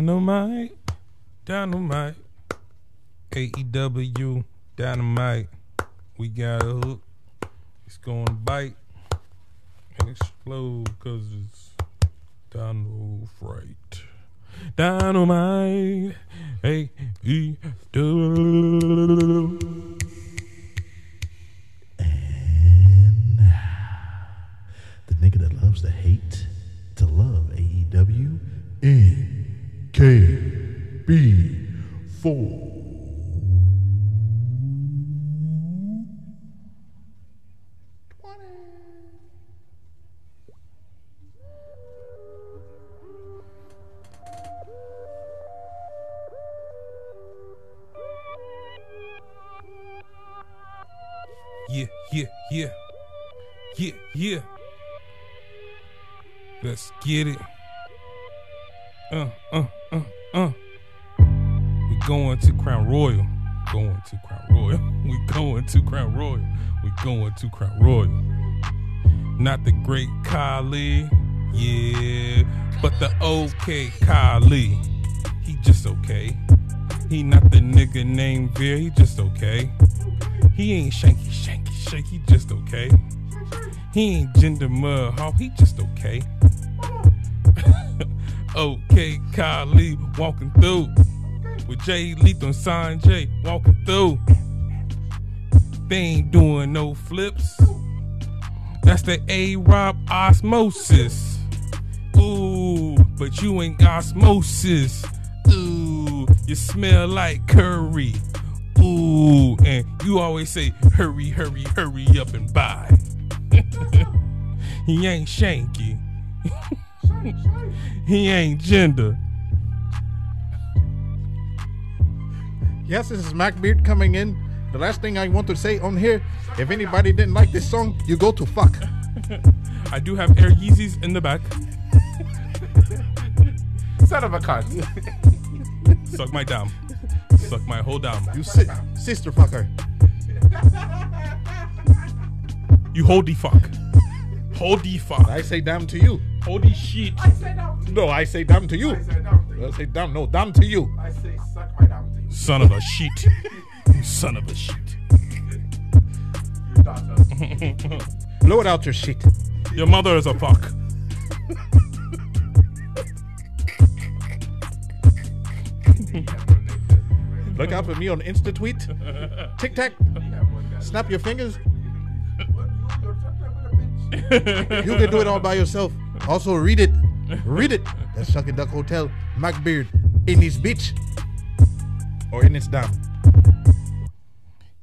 Dynamite, Dynamite, AEW, Dynamite. We got a hook. It's going to bite and explode because it's Dino Fright. Dynamite, AEW. And the nigga that loves the hate to love AEW, NKB4. Yeah. Let's get it. We going to Crown Royal. Going to Crown Royal. We going to Crown Royal. We going to Crown Royal. Not the great Kylie, yeah, but the okay Kylie. He just okay. He not the nigga named Veer. He just okay. He ain't shanky shanky shake. He just okay. He ain't gender mud hawk. He just okay. Okay, Kylie walking through with Jay Lethal and Sanjay walking through. They ain't doing no flips. That's the A-Rob osmosis. Ooh, but you ain't osmosis. Ooh, you smell like curry. Ooh, and you always say hurry, hurry, hurry up and buy. He ain't shanky. He ain't gender. Yes, this is MacBeard coming in. The last thing I want to say on here, if anybody didn't like this song, you go to fuck. I do have Air Yeezys in the back. Son of a cunt. Suck my dam. Suck my whole dam. You sister fucker. You holdy fuck. Holdy fuck. I say damn to you. Holy shit. I say damn to you. No, I say damn to you. I say damn to you. I say damn, no, damn to you. I say suck my damn to you. Son of a shit. Son of a shit. Your daughter. Blow it out your shit. Your mother is a fuck. Look out for me on Insta tweet. Tic Tac. Snap your fingers. You can do it all by yourself. Also read it. Read it. That's Suckin' Duck Hotel. MacBeard in his bitch. Or in his dime.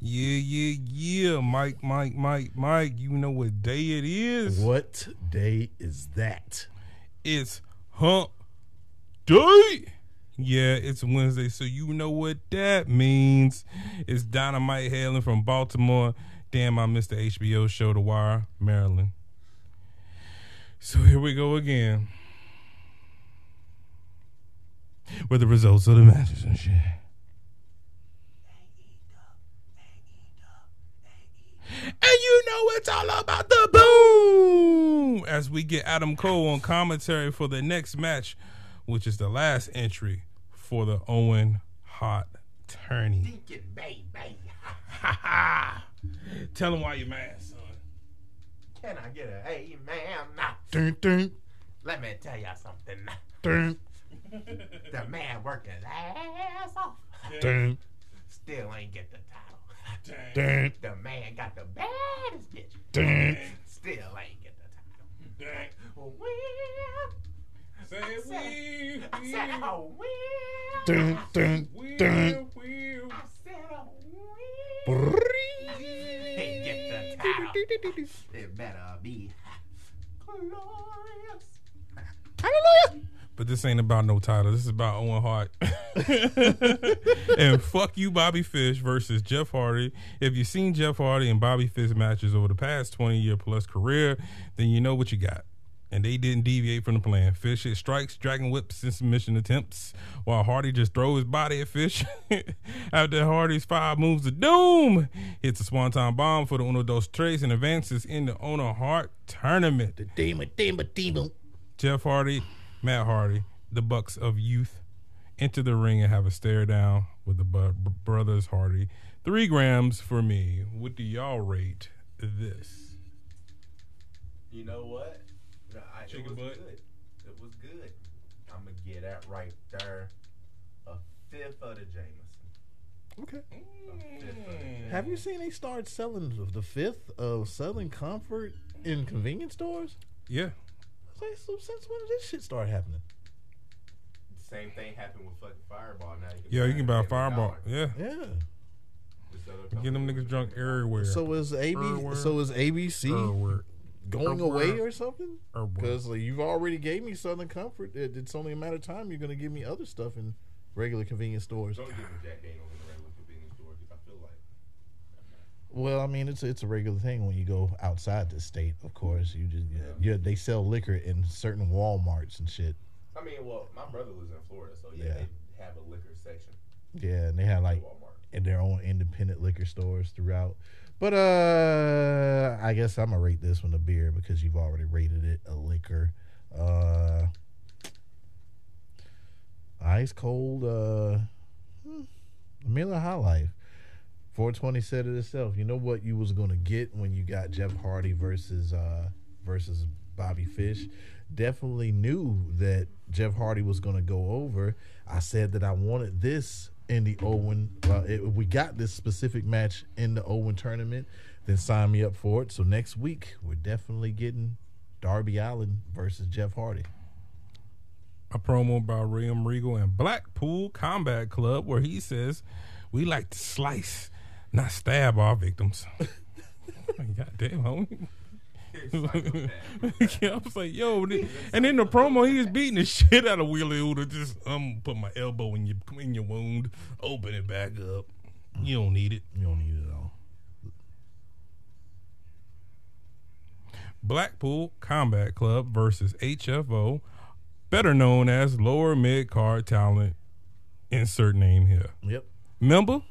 Yeah. Mike. You know what day it is? What day is that? It's hump day. Yeah, it's Wednesday. So you know what that means. It's Dynamite hailing from Baltimore. Damn, I missed the HBO show, The Wire, Maryland. So here we go again with the results of the matches and shit. And you know it's all about the boom as we get Adam Cole on commentary for the next match, which is the last entry for the Owen Hart tourney. Stinking baby. Ha ha. Tell him why you're mad, son. Can I get an amen? Dun, dun. Let me tell y'all something. Dun. The man worked his ass off. Dun. Still ain't get the title. Dun. The man got the baddest bitch. Dun. Still ain't get the title. Dun. Well, I said, oh, well. Dun, dun, dun. Well. I said, oh, well. Get the title. It better be glorious. Hallelujah. But this ain't about no title. This is about Owen Hart. And fuck you, Bobby Fish versus Jeff Hardy. If you've seen Jeff Hardy and Bobby Fish matches over the past 20-year plus career, then you know what you got. And they didn't deviate from the plan. Fish hit strikes, dragon whips, and submission attempts, while Hardy just throws his body at Fish. After Hardy's 5 moves to doom, hits a swanton bomb for the Uno Dos Tres and advances in the Owen Hart tournament. The demon. Jeff Hardy, Matt Hardy, the Bucks of Youth, enter the ring and have a stare down with the brothers Hardy. 3 grams for me. What do y'all rate this? You know what? No, chicken butt. Good. It was good. I'm going to get that right there. A fifth of the Jameson. Okay. A fifth of the Jameson. Have you seen they start selling the fifth of Southern Comfort in convenience stores? Yeah. Like, so since when did this shit start happening? Same thing happened with fucking Fireball. Now you can buy a Fireball. Yeah. Yeah. Get them niggas drunk everywhere. So is ABC going away or something? Because like, you've already gave me Southern Comfort. It's only a matter of time you're going to give me other stuff in regular convenience stores. Don't give me Jack Daniels in the regular convenience store because I feel like. Well, I mean, it's a regular thing when you go outside the state. Of course, you just they sell liquor in certain Walmarts and shit. I mean, well, my brother lives in Florida, so they have a liquor section. Yeah, and they have like in their own independent liquor stores throughout. But I guess I'm gonna rate this one a beer because you've already rated it a liquor. Ice cold. Miller High Life. 420 said it itself. You know what you was gonna get when you got Jeff Hardy versus Bobby Fish. Definitely knew that Jeff Hardy was going to go over. I said that I wanted this in the Owen. We got this specific match in the Owen tournament. Then sign me up for it. So next week, we're definitely getting Darby Allin versus Jeff Hardy. A promo by William Regal and Blackpool Combat Club where he says, we like to slice, not stab our victims. Goddamn, homie. Yeah, I was like, yo, and in the promo he was beating the shit out of Wheelie Uda. Just I'm gonna put my elbow in your wound, open it back up. You don't need it. You don't need it at all. Blackpool Combat Club versus HFO, better known as lower mid card talent. Insert name here. Yep. Remember?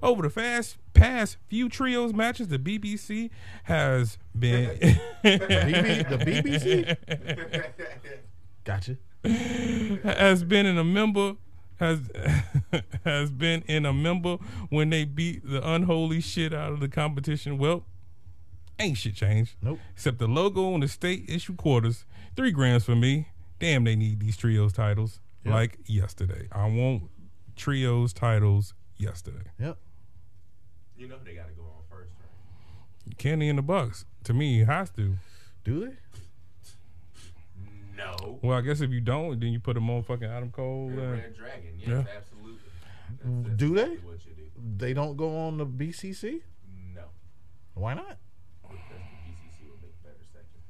Over the past few trios matches, the BBC has been the BBC. Gotcha. Has been in a member when they beat the unholy shit out of the competition. Well, ain't shit changed. Nope. Except the logo on the state issue quarters. 3 grams for me. Damn, they need these trios titles like yesterday. I want trios titles yesterday. Yep. You know they got to go on first, right? Kenny and the Bucks, to me, has to. Do they? No. Well, I guess if you don't, then you put a motherfucking Adam Cole. Red Dragon, yes, absolutely. That's do they? What you do. They don't go on the BCC? No. Why not? Because the BCC would make better seconds.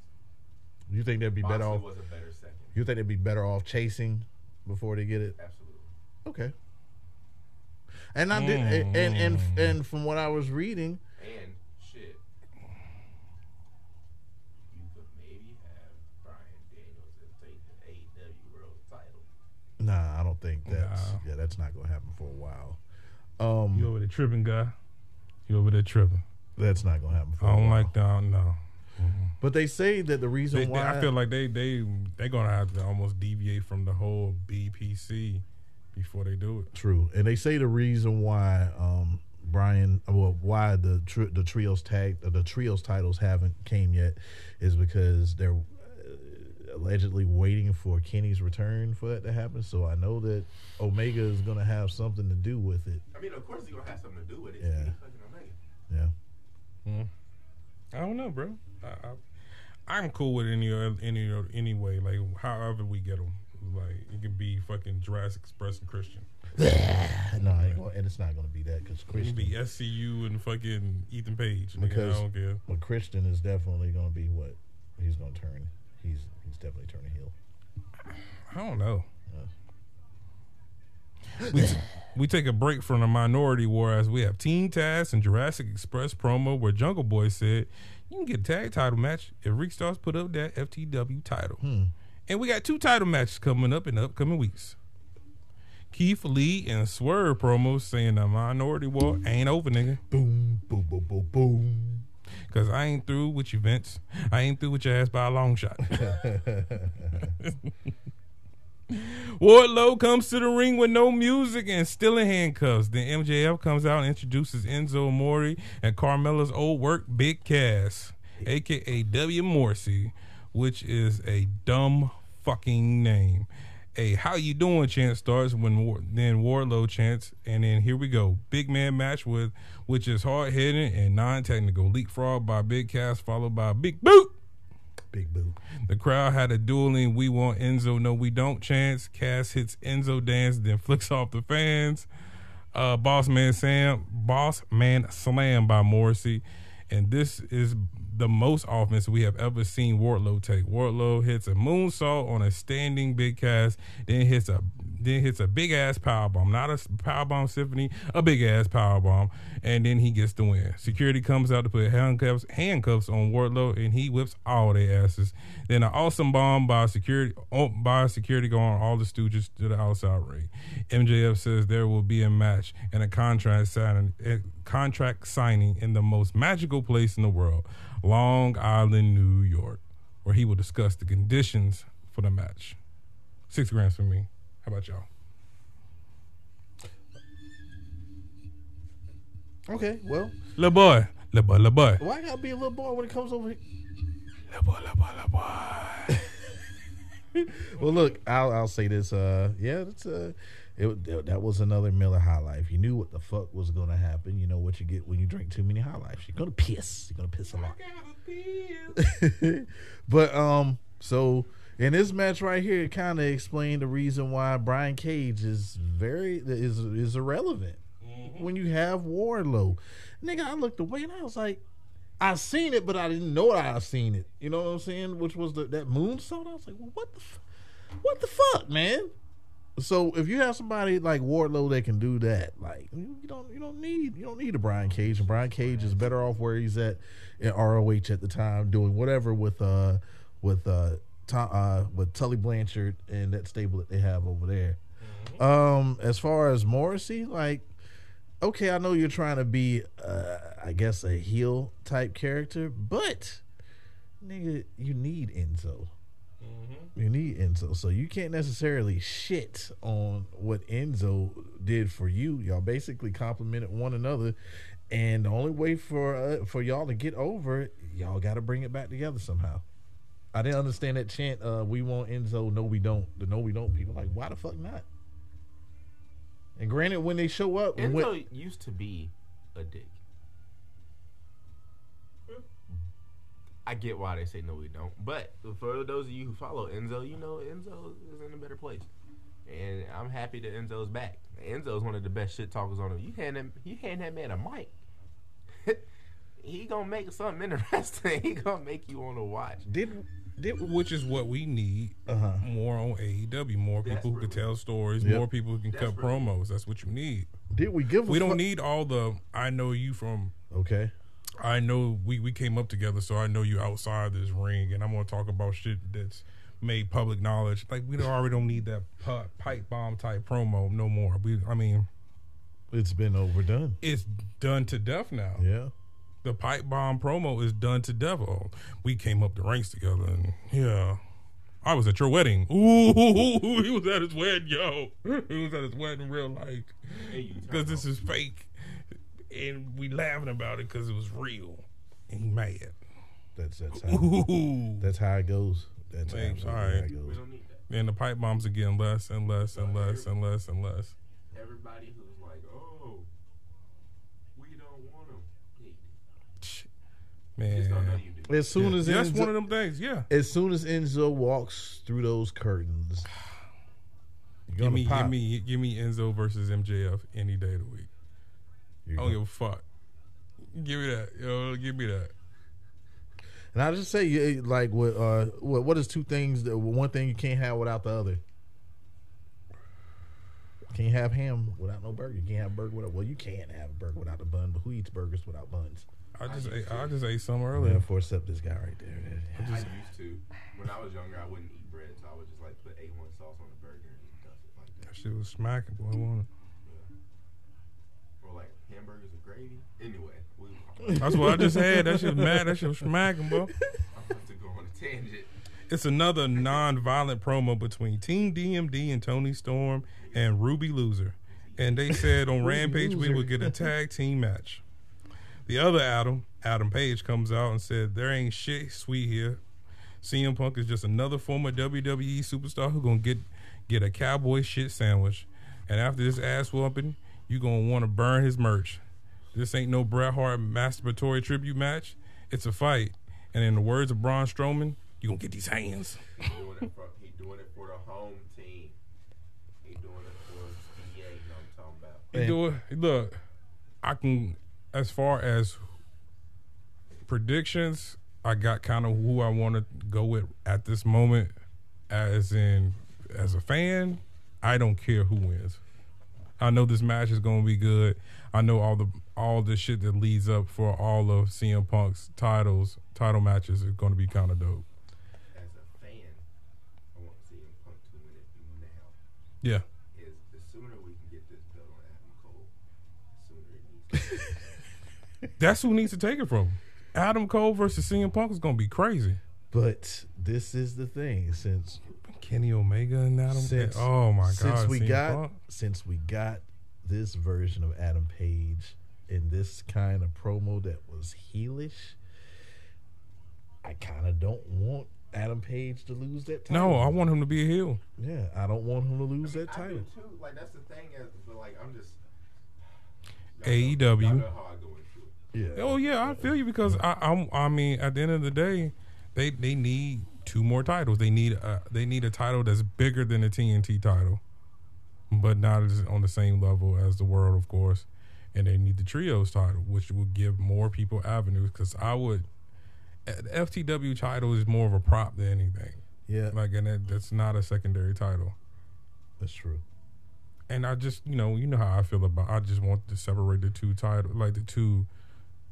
You think they'd be better off? Was a better second. You think they'd be better off chasing before they get it? Absolutely. Okay. And I did, and from what I was reading, and shit, you could maybe have Brian Daniels and take the AEW World Title. Nah, I don't think that's not gonna happen for a while. You over there tripping, guy? You over there tripping? That's not gonna happen. I don't like that. No. Mm-hmm. But they say that the reason why I feel like they're gonna have to almost deviate from the whole BPC. Before they do it. True. And they say the reason why the trios titles haven't came yet is because they're allegedly waiting for Kenny's return for that to happen. So I know that Omega is going to have something to do with it. I mean, of course he's going to have something to do with it. Yeah. Kenny fucking Omega. Yeah. I don't know, bro. I'm cool with any way, like however we get them. Like it could be fucking Jurassic Express and Christian. And it's not gonna be that because Christian. It'll be SCU and fucking Ethan Page. Because I don't care. Well, Christian is definitely gonna be what he's gonna turn. He's definitely turning heel. I don't know. We take a break from the Minority War as we have Teen Taz and Jurassic Express promo where Jungle Boy said you can get a tag title match if Rick Starks put up that FTW title. And we got 2 title matches coming up in the upcoming weeks. Keith Lee and Swerve promos saying the Minority War ain't over, nigga. Boom, boom, boom, boom, boom. Because I ain't through with you, Vince. I ain't through with your ass by a long shot. Wardlow comes to the ring with no music and still in handcuffs. Then MJF comes out and introduces Enzo Amore and Carmella's old work, Big Cass, a.k.a. W. Morrissey, which is a dumb fucking name. A how you doing chant starts, then Wardlow chants, and then here we go. Big man match which is hard-headed and non-technical. Leak fraud by Big Cass, followed by Big Boot. Big Boo. The crowd had a dueling "We want Enzo, no we don't" chance. Cass hits Enzo dance, then flicks off the fans. Boss Man Slam by Morrissey. And this is the most offense we have ever seen Wardlow take. Wardlow hits a moonsault on a standing Big Cass, then hits a big ass powerbomb. Not a powerbomb symphony, a big ass powerbomb, and then he gets the win. Security comes out to put handcuffs on Wardlow, and he whips all their asses. Then an awesome bomb by security going all the Stooges to the outside ring. MJF says there will be a match and a contract signing in the most magical place in the world, Long Island, New York, where he will discuss the conditions for the match. $6 grand for me. How about y'all? Okay, well. Little boy. Why gotta be a little boy when it comes over here? Little boy. Well, look, I'll say this. That was another Miller High Life. You knew what the fuck was going to happen. You know what you get when you drink too many High Lifes. You're going to piss. You're going to piss a lot. But, so in this match right here, it kind of explained the reason why Brian Cage is irrelevant. Mm-hmm. When you have Wardlow. Nigga, I looked away and I was like, I seen it, but I didn't know that I seen it. You know what I'm saying? Which was that moonsault. I was like, well, what the fuck, man? So if you have somebody like Wardlow that can do that, like you don't need a Brian Cage, and Brian Cage is better off where he's at in ROH at the time, doing whatever with Tully Blanchard and that stable that they have over there. Mm-hmm. As far as Morrissey, like, okay, I know you're trying to be, I guess, a heel type character, but nigga, you need Enzo. Mm-hmm. You need Enzo, so you can't necessarily shit on what Enzo did for you. Y'all basically complimented one another, and the only way for y'all to get over, y'all got to bring it back together somehow. I didn't understand that chant. We want Enzo, no we don't. The no we don't people, like, why the fuck not? And granted, when they show up, Enzo used to be a dick. I get why they say no, we don't. But for those of you who follow Enzo, you know Enzo is in a better place, and I'm happy that Enzo's back. Enzo's one of the best shit talkers on him. You hand that man a mic, he gonna make something interesting. He gonna make you want to watch. Which is what we need more on AEW. More people who can tell stories. Yep. More people who can cut promos. That's what you need. Did we give? We don't need all the I know you from. Okay. I know we came up together, so I know you outside this ring, and I'm gonna talk about shit that's made public knowledge. Like, we already don't need that pipe bomb type promo no more. It's been overdone. It's done to death now. Yeah, the pipe bomb promo is done to death. Oh, we came up the ranks together, and yeah, I was at your wedding. Ooh, he was at his wedding, yo. He was at his wedding, real life, because this is fake. And we laughing about it because it was real, and he mad. That's how it goes. That's how it goes. We don't need that. And the pipe bombs are getting less and less and less. Everybody who's like, "Oh, we don't want them," man. As soon as that's Enzo, one of them things. Yeah. As soon as Enzo walks through those curtains, give me Enzo versus MJF any day of the week. I don't give a fuck. Give me that, yo. Give me that. And I just say, like, what is two things? One thing you can't have without the other. Can't have ham without no burger. You can't have burger without. Well, you can't have a burger without the bun. But who eats burgers without buns? I just ate some earlier. Yeah, for except this guy right there. I used to. When I was younger, I wouldn't eat bread, so I would just like put A1 sauce on the burger and just dust it like that. That shit was smacking, boy. Like hamburgers with gravy. Anyway, that's what I just had. That shit was mad. That shit was smacking, bro. I'm about to go on a tangent. It's another non-violent promo between Team DMD and Tony Storm and Ruby Loser. And they said on Rampage we would get a tag team match. The other Adam Page, comes out and said, there ain't shit sweet here. CM Punk is just another former WWE superstar who's going to get a cowboy shit sandwich. And after this ass whooping, you're going to want to burn his merch. This ain't no Bret Hart masturbatory tribute match. It's a fight. And in the words of Braun Strowman, you're going to get these hands. He's doing, doing it for the home team. He's doing it for DA, you know what I'm talking about. Look, I can, as far as predictions, I got kind of who I want to go with at this moment. As in, as a fan, I don't care who wins. I know this match is going to be good. I know all the shit that leads up for all of CM Punk's title matches is going to be kind of dope. As a fan, I want CM Punk to win it now. Yeah. The sooner we can get this belt on Adam Cole, the sooner it needs to. That's who needs to take it from him. Adam Cole versus CM Punk is going to be crazy. But this is the thing, since Kenny Omega and Adam Page. Oh my God. Since we got this version of Adam Page in this kind of promo that was heelish, I kind of don't want Adam Page to lose that title. No, I want him to be a heel. Yeah, I don't want him to lose that title. I do too. Like, that's the thing, but like, I'm just AEW. Y'all know how I go into it. Yeah. Oh yeah, I feel you, because I mean, at the end of the day, they need 2 more titles. They need a title that's bigger than the TNT title, but not on the same level as the World, of course. And they need the Trios title, which will give more people avenues. Because the FTW title is more of a prop than anything. Yeah, like, and that's not a secondary title. That's true. And I just, you know how I feel about. I just want to separate the 2 titles, like the 2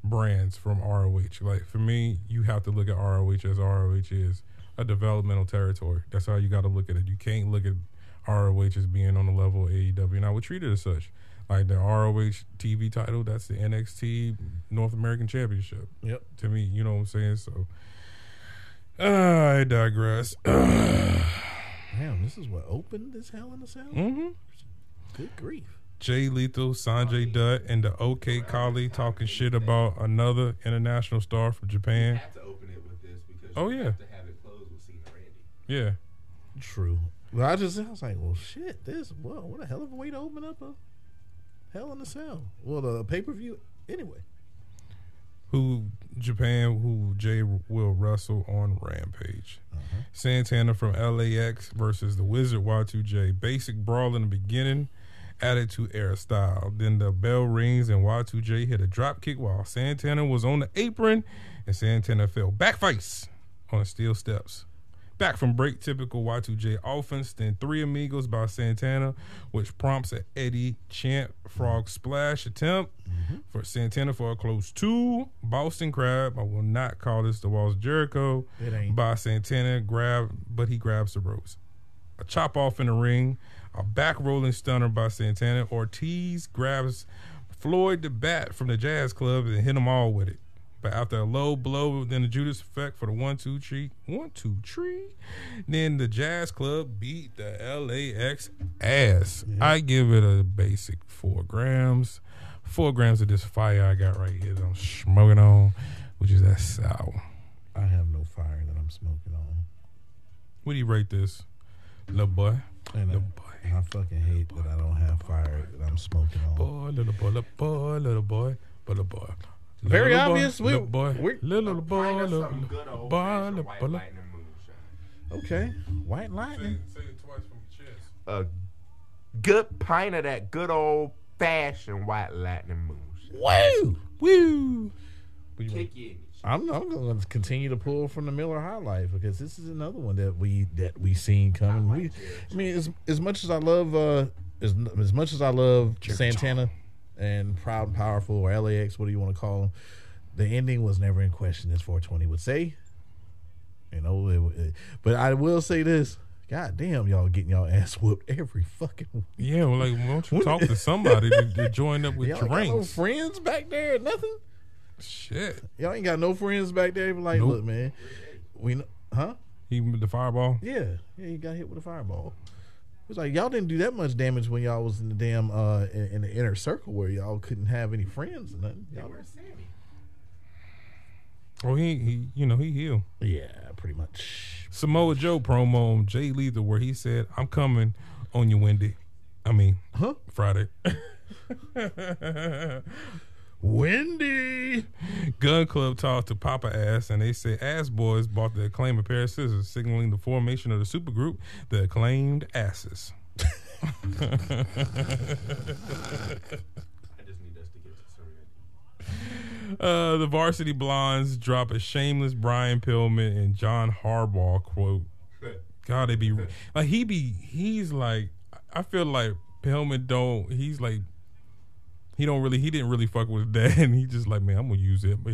brands from ROH. Like, for me, you have to look at ROH as ROH is. A developmental territory. That's how you got to look at it. You can't look at ROH as being on the level of AEW, and I would treat it as such. Like the ROH TV title, that's the NXT North American Championship. Yep. To me, you know what I'm saying? So, I digress. Damn, this is what opened this Hell in the Cell? Mm-hmm. Good grief. Jay Lethal, Sanjay Dutt, and the OK Kylie talking shit about another international star from Japan. You have to open it with this because you have to have it. Yeah, true. Well, I was like, well, shit. What a hell of a way to open up a Hell in a Cell. Well, the pay-per-view anyway. Who Jay will wrestle on Rampage. Uh-huh. Santana from LAX versus the Wizard Y2J. Basic brawl in the beginning, added to air style. Then the bell rings and Y2J hit a drop kick while Santana was on the apron, and Santana fell back face on steel steps. Back from break, typical Y2J offense, then 3 Amigos by Santana, which prompts an Eddie Chant frog splash attempt for Santana for a close 2. Boston Crab, I will not call this the Walls Jericho, by Santana, but he grabs the ropes. A chop off in the ring, a back rolling stunner by Santana. Ortiz grabs Floyd the Bat from the Jazz Club and hit them all with it. But after a low blow, then the Judas effect for the 1-2-3, then the Jazz Club beat the LAX ass. Yeah. I give it a basic 4 grams of this fire I got right here that I'm smoking on, which is that sour. I have no fire that I'm smoking on. What do you rate this, little boy? I fucking hate boy, that I don't have fire that I'm smoking on. Boy, little boy, little boy, little boy, little boy. Very little obvious. Little boy. Okay. White Lightning. Say it twice from your chest. A good pint of that good old fashioned White Lightning moonshine. Woo! Kick it. I'm going to continue to pull from the Miller High Life because this is another one that we seen coming. As much as I love Santana and Proud and Powerful, or LAX, what do you want to call them? The ending was never in question, as 420 would say. But I will say this: God damn, y'all getting y'all ass whooped every fucking week. Yeah, well, like, why don't you talk to somebody to join up with y'all your got no friends back there? Nothing. Shit, y'all ain't got no friends back there. Like, nope. Look, man, we know, huh? The fireball? Yeah, he got hit with a fireball. It was like, y'all didn't do that much damage when y'all was in the damn in the inner circle where y'all couldn't have any friends or nothing. Y'all were Sammy. Oh, he healed. Yeah, pretty much. Samoa Joe promo on Jay Lethal where he said, "I'm coming on you, Wendy." I mean, Friday. Wendy. Gun Club talked to Papa Ass, and they said Ass Boys bought the Acclaim a pair of scissors, signaling the formation of the supergroup, the Acclaimed Asses. I just need us to get to surgery. The Varsity Blondes drop a shameless Brian Pillman and John Harbaugh quote. God, they be like he's like, I feel like Pillman he's like, he didn't really fuck with that, and he just like, man, I'm gonna use it, but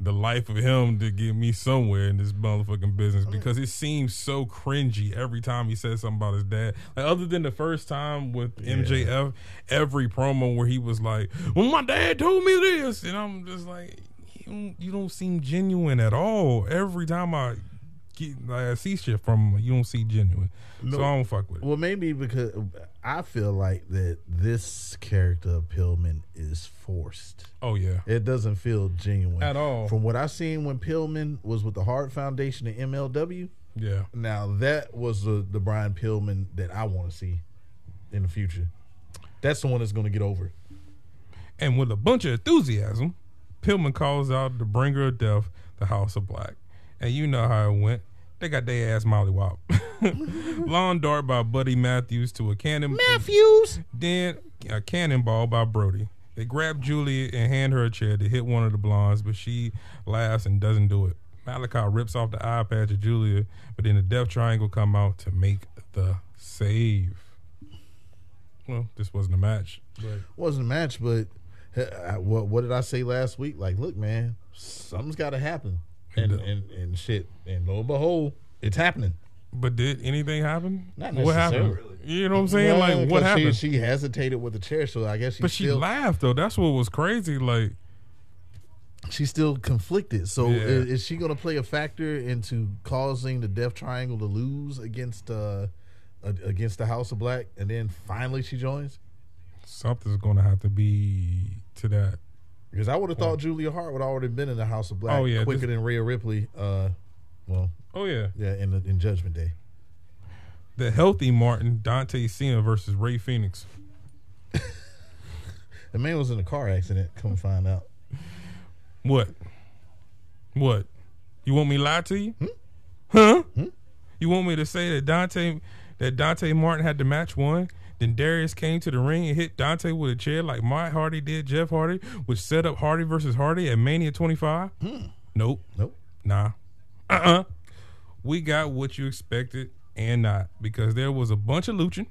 the life of him to get me somewhere in this motherfucking business, because it seems so cringy every time he says something about his dad. Like, other than the first time with MJF, every promo where he was like, "Well, my dad told me this," and I'm just like, you don't seem genuine at all. Every time I see shit from you, don't see genuine. No, so I don't fuck with it. Well, maybe because I feel like that this character of Pillman is forced. Oh yeah, it doesn't feel genuine at all. From what I seen when Pillman was with the Hart Foundation and MLW. Yeah. Now that was the Brian Pillman that I want to see in the future. That's the one that's going to get over. And with a bunch of enthusiasm, Pillman calls out the bringer of death, the House of Black. And you know how it went. They got their ass mollywop. Lawn dart by Buddy Matthews to a cannon. Matthews! Then a cannonball by Brody. They grab Julia and hand her a chair to hit one of the blondes, but she laughs and doesn't do it. Malachi rips off the eye patch of Julia, but then the death triangle come out to make the save. Well, this wasn't a match. But what did I say last week? Like, look, man, something's got to happen. And shit, and lo and behold, it's happening. But did anything happen? Not necessarily. What happened? You know what I'm saying? Well, like, what happened? She hesitated with the chair, so I guess she. But she laughed though. That's what was crazy. Like, she's still conflicted. So is she going to play a factor into causing the Death Triangle to lose against the House of Black, and then finally she joins? Something's going to have to be to that. Because I would have thought Julia Hart would have already been in the House of Black quicker than Rhea Ripley. In Judgment Day. The healthy Martin, Dante Cena versus Rey Fenix. The man was in a car accident. Come find out. What? You want me to lie to you? You want me to say that Dante Martin had the match won? Then Darius came to the ring and hit Dante with a chair like Mike Hardy did Jeff Hardy, which set up Hardy versus Hardy at Mania 25? Nope. Nah. We got what you expected and not, because there was a bunch of Luchin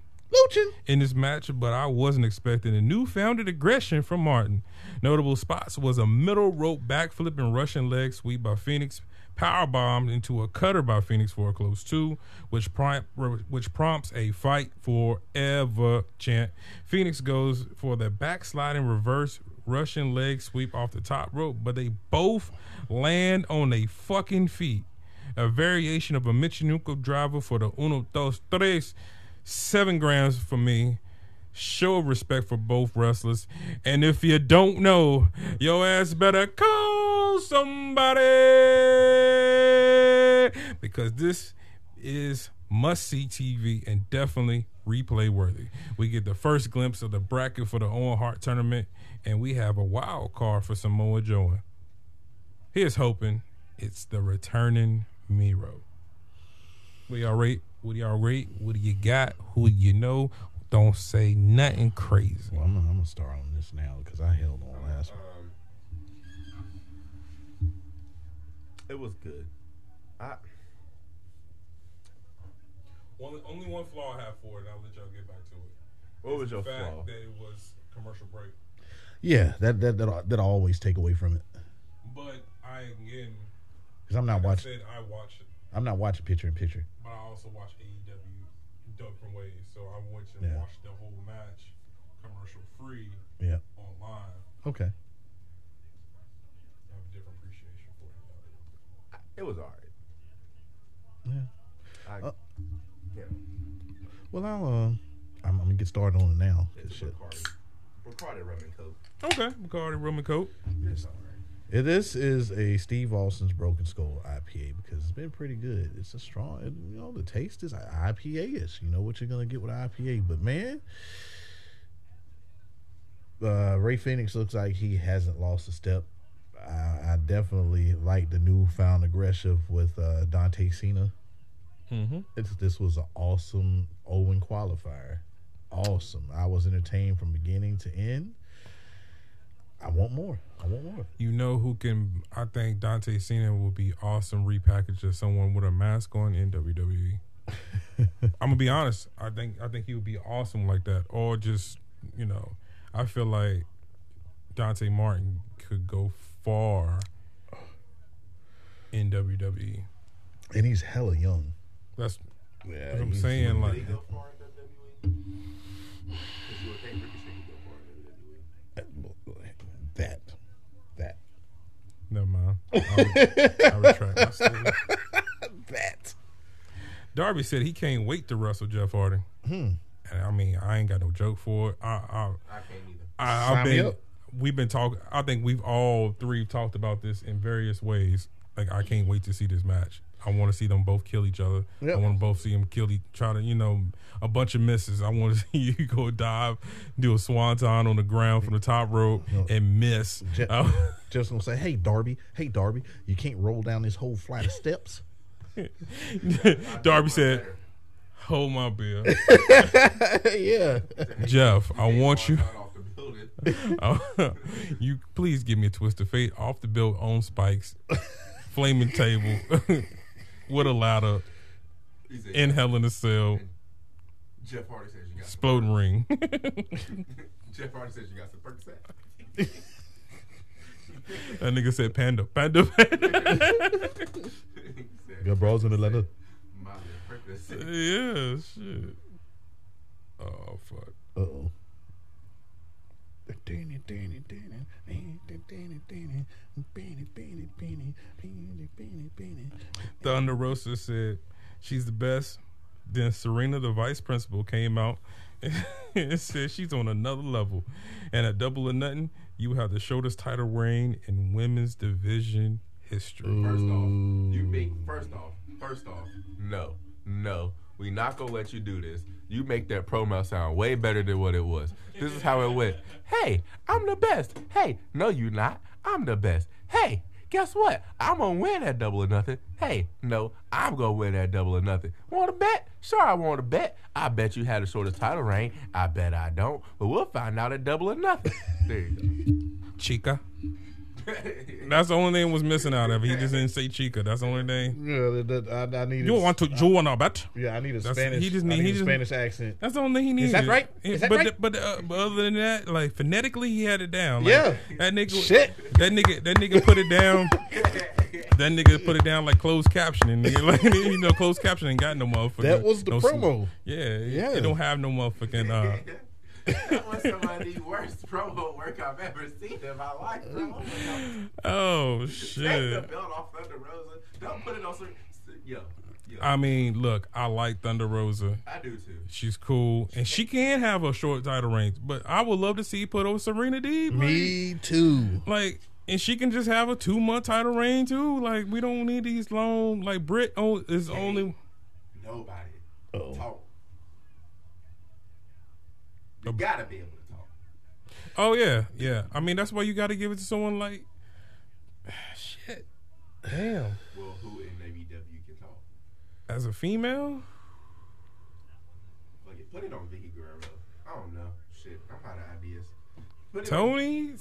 in this match, but I wasn't expecting a newfounded aggression from Martin. Notable spots was a middle rope backflip and Russian leg sweep by Phoenix, powerbombed into a cutter by Phoenix for a close two, which prompts a fight forever chant. Phoenix goes for the backsliding reverse Russian leg sweep off the top rope, but they both land on their fucking feet. A variation of a Michinoku driver for the uno, dos, tres, 7 grams for me. Show of respect for both wrestlers. And if you don't know, your ass better call somebody, because this is must-see TV and definitely replay worthy. We get the first glimpse of the bracket for the Owen Hart tournament, and we have a wild card for Samoa Joe. Here's hoping it's the returning Miro. What do y'all rate? What do you got? Who you know? Don't say nothing crazy. Well, I'm going to start on this now because I held on last one. It was good. Only one flaw I have for it, and I'll let y'all get back to it. What was your flaw? That it was commercial break. Yeah, that'll always take away from it. But because I'm not watching. I said I watch it. I'm not watching picture in picture. But I also watch AEW. Different ways, so I want you to watch the whole match commercial free online. Okay. I have a different appreciation for it. It was alright. Yeah. Yeah. Well, I'm gonna get started on it now. It's Bacardi rum and coke. Okay, Bacardi rum and coke. It's all right. This is a Steve Austin's Broken Skull IPA because it's been pretty good. It's a strong, you know, the taste is IPA-ish. You know what you're gonna get with IPA, but man. Ray Phoenix looks like he hasn't lost a step. I definitely like the newfound aggressive with Dante Cena. Mm-hmm. This was an awesome Owen qualifier. Awesome. I was entertained from beginning to end. I want more. You know who can? I think Dante Cena will be awesome repackaged as someone with a mask on in WWE. I'm gonna be honest. I think he would be awesome like that, or just, you know. I feel like Dante Martin could go far in WWE, and he's hella young. That's what I'm saying. Like, did he go far in WWE? Because you would think Ricochet could go far in WWE. That. Never mind. I retract my statement. That. Darby said he can't wait to wrestle Jeff Hardy. I mean, I ain't got no joke for it. I can't either. We've been talking. I think we've all three talked about this in various ways. Like, I can't wait to see this match. I want to see them both kill each other. Yep. I want to both see them try to, you know, a bunch of misses. I want to see you go dive, do a swanton on the ground from the top rope and miss. Just gonna say, hey Darby, you can't roll down this whole flight of steps. Darby said, hold my beer. Yeah. Jeff, I want you. You please give me a twist of fate off the build on spikes, flaming table with a ladder in Hell in a Cell. Jeff Hardy says you got exploding ring. Jeff Hardy says you got some perks at. That nigga said panda. Got bras in the leather. Yeah, shit. Oh, fuck. Uh-oh. The Thunder Rosa said she's the best. Then Serena, the vice principal, came out and said she's on another level. And at Double or Nothing, you have the shortest title reign in women's division history. First off, no. No, we not gonna let you do this. You make that promo sound way better than what it was. This is how it went. Hey, I'm the best. Hey, no, you not. I'm the best. Hey, guess what? I'm gonna win at Double or Nothing. Hey, no, I'm gonna win at Double or Nothing. Want to bet? Sure, I want to bet. I bet you had the shortest title reign. I bet I don't, but we'll find out at Double or Nothing. There you go. Chica. That's the only thing was missing out of it. He just didn't say Chica. That's the only thing. Yeah, I need. You want to join our bet? Yeah, I need a Spanish. He just needs a Spanish accent. That's the only thing he needs. Is that right? Is that right? But other than that, like phonetically, he had it down. Like, yeah, that nigga. Shit. That nigga put it down. That nigga put it down like closed captioning. Nigga. Like, you know, closed captioning got no motherfucking. That was the promo. Yeah. It don't have no motherfucking. That was some of the worst promo work I've ever seen in my life, bro. Oh, shit. Take the belt off Thunder Rosa. Don't put it on. Yo. I mean, look, I like Thunder Rosa. I do, too. She's cool. And she can have a short title reign. But I would love to see put over Serena Deeb. Me, too. Like, and she can just have a 2-month title reign, too. Like, we don't need these long. Like, Brit is only. Nobody talk. You gotta be able to talk. Oh yeah. I mean, that's why you gotta give it to someone like shit. Damn. Well, who in AEW can talk? As a female? Like, you put it on Vicky Guerrero. I don't know. Shit, I'm out of ideas. Tony.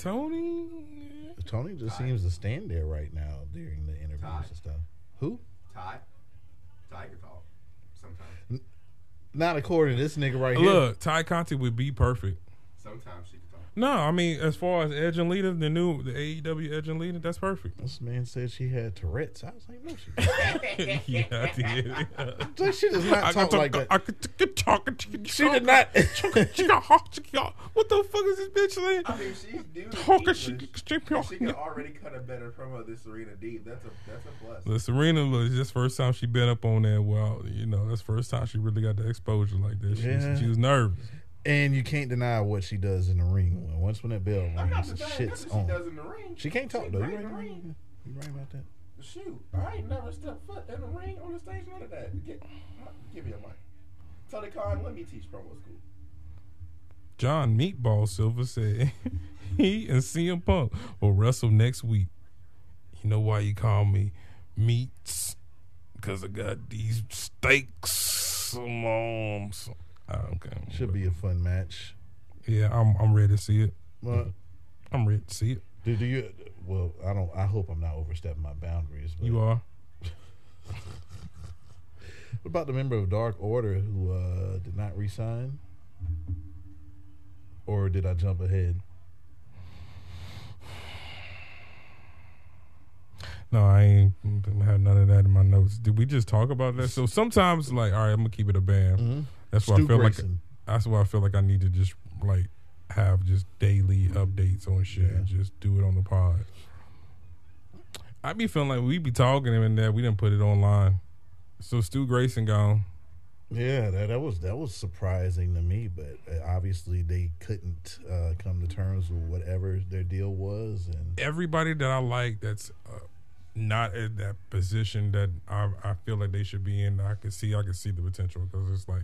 Tony just seems to stand there right now during the interviews and stuff. Who? Ty can talk sometimes. Not according to this nigga right here. Look, Ty Conti would be perfect. Sometimes she can talk. No, I mean, as far as Edge and Lita, the AEW Edge and Lita, that's perfect. This man said she had Tourette's. I was like, no, she didn't. Yeah, I did. Yeah. Like, she does not talk like that. She did not. What the fuck is this bitch saying? I mean, she's doing English. She can already cut a better promo than Serena Deeb. That's a plus. The Serena was just first time she been up on that. Well, you know, that's first time she really got the exposure like that. Yeah. She was nervous. And you can't deny what she does in the ring. Once when that bell rings, the shit's on. She does in the ring. She can't talk, though. You right about that? Shoot, I ain't never stepped foot in the ring on the stage, none of that. Give me a mic. Tell the con, let me teach promo school. John Meatball Silver said he and CM Punk will wrestle next week. You know why you call me Meats? Because I got these steaks. Okay. Should be a fun match. Yeah, I'm ready to see it. What? I'm ready to see it. Do you? Well, I don't. I hope I'm not overstepping my boundaries. But you are. What about the member of Dark Order who did not resign? Or did I jump ahead? No, I ain't have none of that in my notes. Did we just talk about that? So sometimes, like, all right, I'm gonna keep it a band. Mm-hmm. That's why I feel like I need to just like have just daily updates on shit and just do it on the pod. I be feeling like we be talking and that we didn't put it online. So Stu Grayson gone. Yeah, that was surprising to me, but obviously they couldn't come to terms with whatever their deal was. And everybody that I like that's not in that position that I feel like they should be in, I can see the potential, because it's like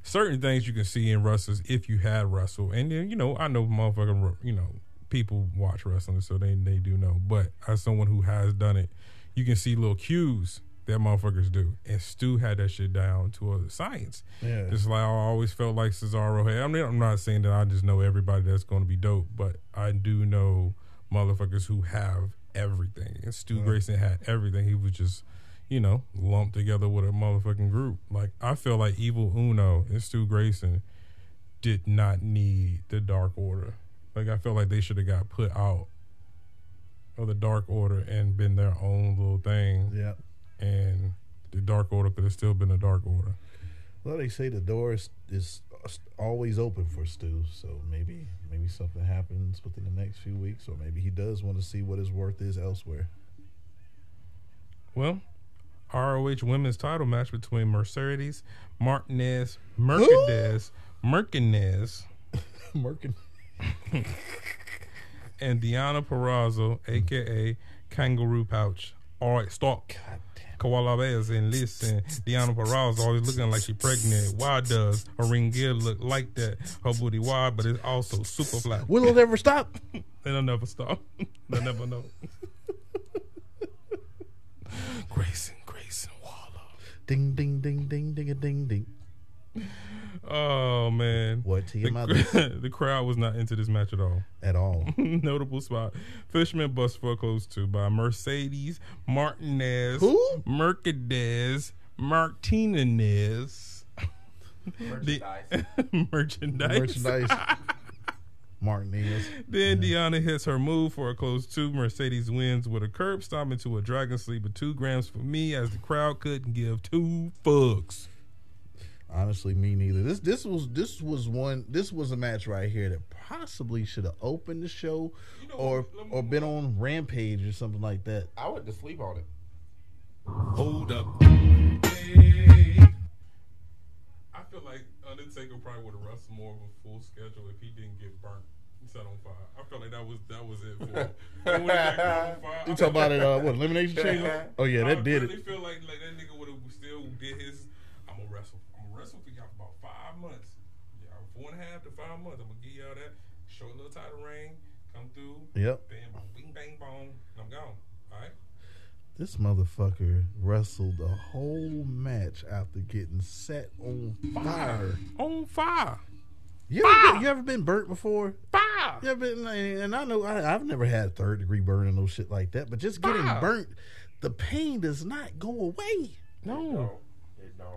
certain things you can see in wrestlers if you had wrestled. And then, you know, I know motherfucking, you know, people watch wrestling, so they do know. But as someone who has done it, you can see little cues that motherfuckers do. And Stu had that shit down to a science. Yeah. Just like I always felt like Cesaro had. I mean, I'm not saying that I just know everybody that's going to be dope, but I do know motherfuckers who have everything. And Stu Grayson had everything. He was just, you know, lumped together with a motherfucking group. Like, I feel like Evil Uno and Stu Grayson did not need the Dark Order. Like, I feel like they should have got put out of the Dark Order and been their own little thing. Yeah. And the Dark Order could have still been the Dark Order. Well, they say the door is always open for Stu, so maybe something happens within the next few weeks, or maybe he does want to see what his worth is elsewhere. Well, ROH women's title match between Mercedes Martinez and Deonna Purrazzo, aka Kangaroo Pouch. All right, stop. Koala Bears, and listen, Deonna Purrazzo always looking like she pregnant. Why does her ring gear look like that? Her booty wide, but it's also super flat. Will it ever stop? It'll never stop. They'll never know. Grayson, Waller. Ding, ding, ding, ding, ding, ding, ding. Oh, man. What to your mother? The crowd was not into this match at all. At all. Notable spot. Fishman bust foreclosed to by Mercedes Martinez. Who? Martinez. Merchandise. Martinez. Then Deonna hits her move for a close two. Mercedes wins with a curb stomp into a dragon sleep of 2 grams for me, as the crowd couldn't give two fucks. Honestly, me neither. This was a match right here that possibly should have opened the show, you know, or been on Rampage or something like that. I went to sleep on it. Hold up. Hey. I feel like Undertaker probably would have wrestled more of a full schedule if he didn't get burnt and set on fire. I feel like that was it for him. You talking about it? What, elimination chamber? Oh yeah, that did it. I really feel like that nigga would have still did his. I'm gonna wrestle for y'all for about 5 months. Yeah, 4.5 to 5 months. I'm gonna give y'all that short little title reign. Come through. Yep. Bam, bing, bang, bong. I'm gone. All right. This motherfucker wrestled the whole match after getting set on fire. On fire. You ever been burnt before? Fire. You ever been? And I know I've never had 3rd degree burn and no shit like that. But just getting burnt, the pain does not go away. No. It don't.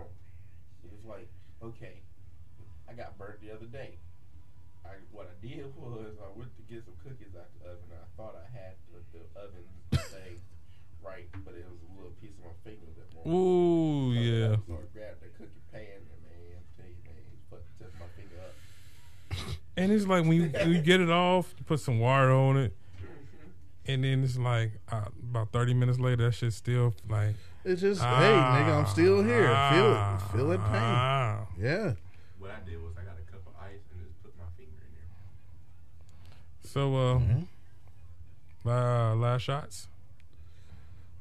Okay, I got burnt the other day. What I did was I went to get some cookies out the oven. I thought I had the oven thing right, but it was a little piece of my finger that morning. Ooh, yeah. So I grabbed the cookie pan and man, I tell you, man, it took my finger up. And it's like when you get it off, you put some water on it, and then it's like about 30 minutes later, that shit's still like. It's just, hey, nigga, I'm still here. Feel it. Feel that pain. Yeah. What I did was I got a cup of ice and just put my finger in there. So, last shots?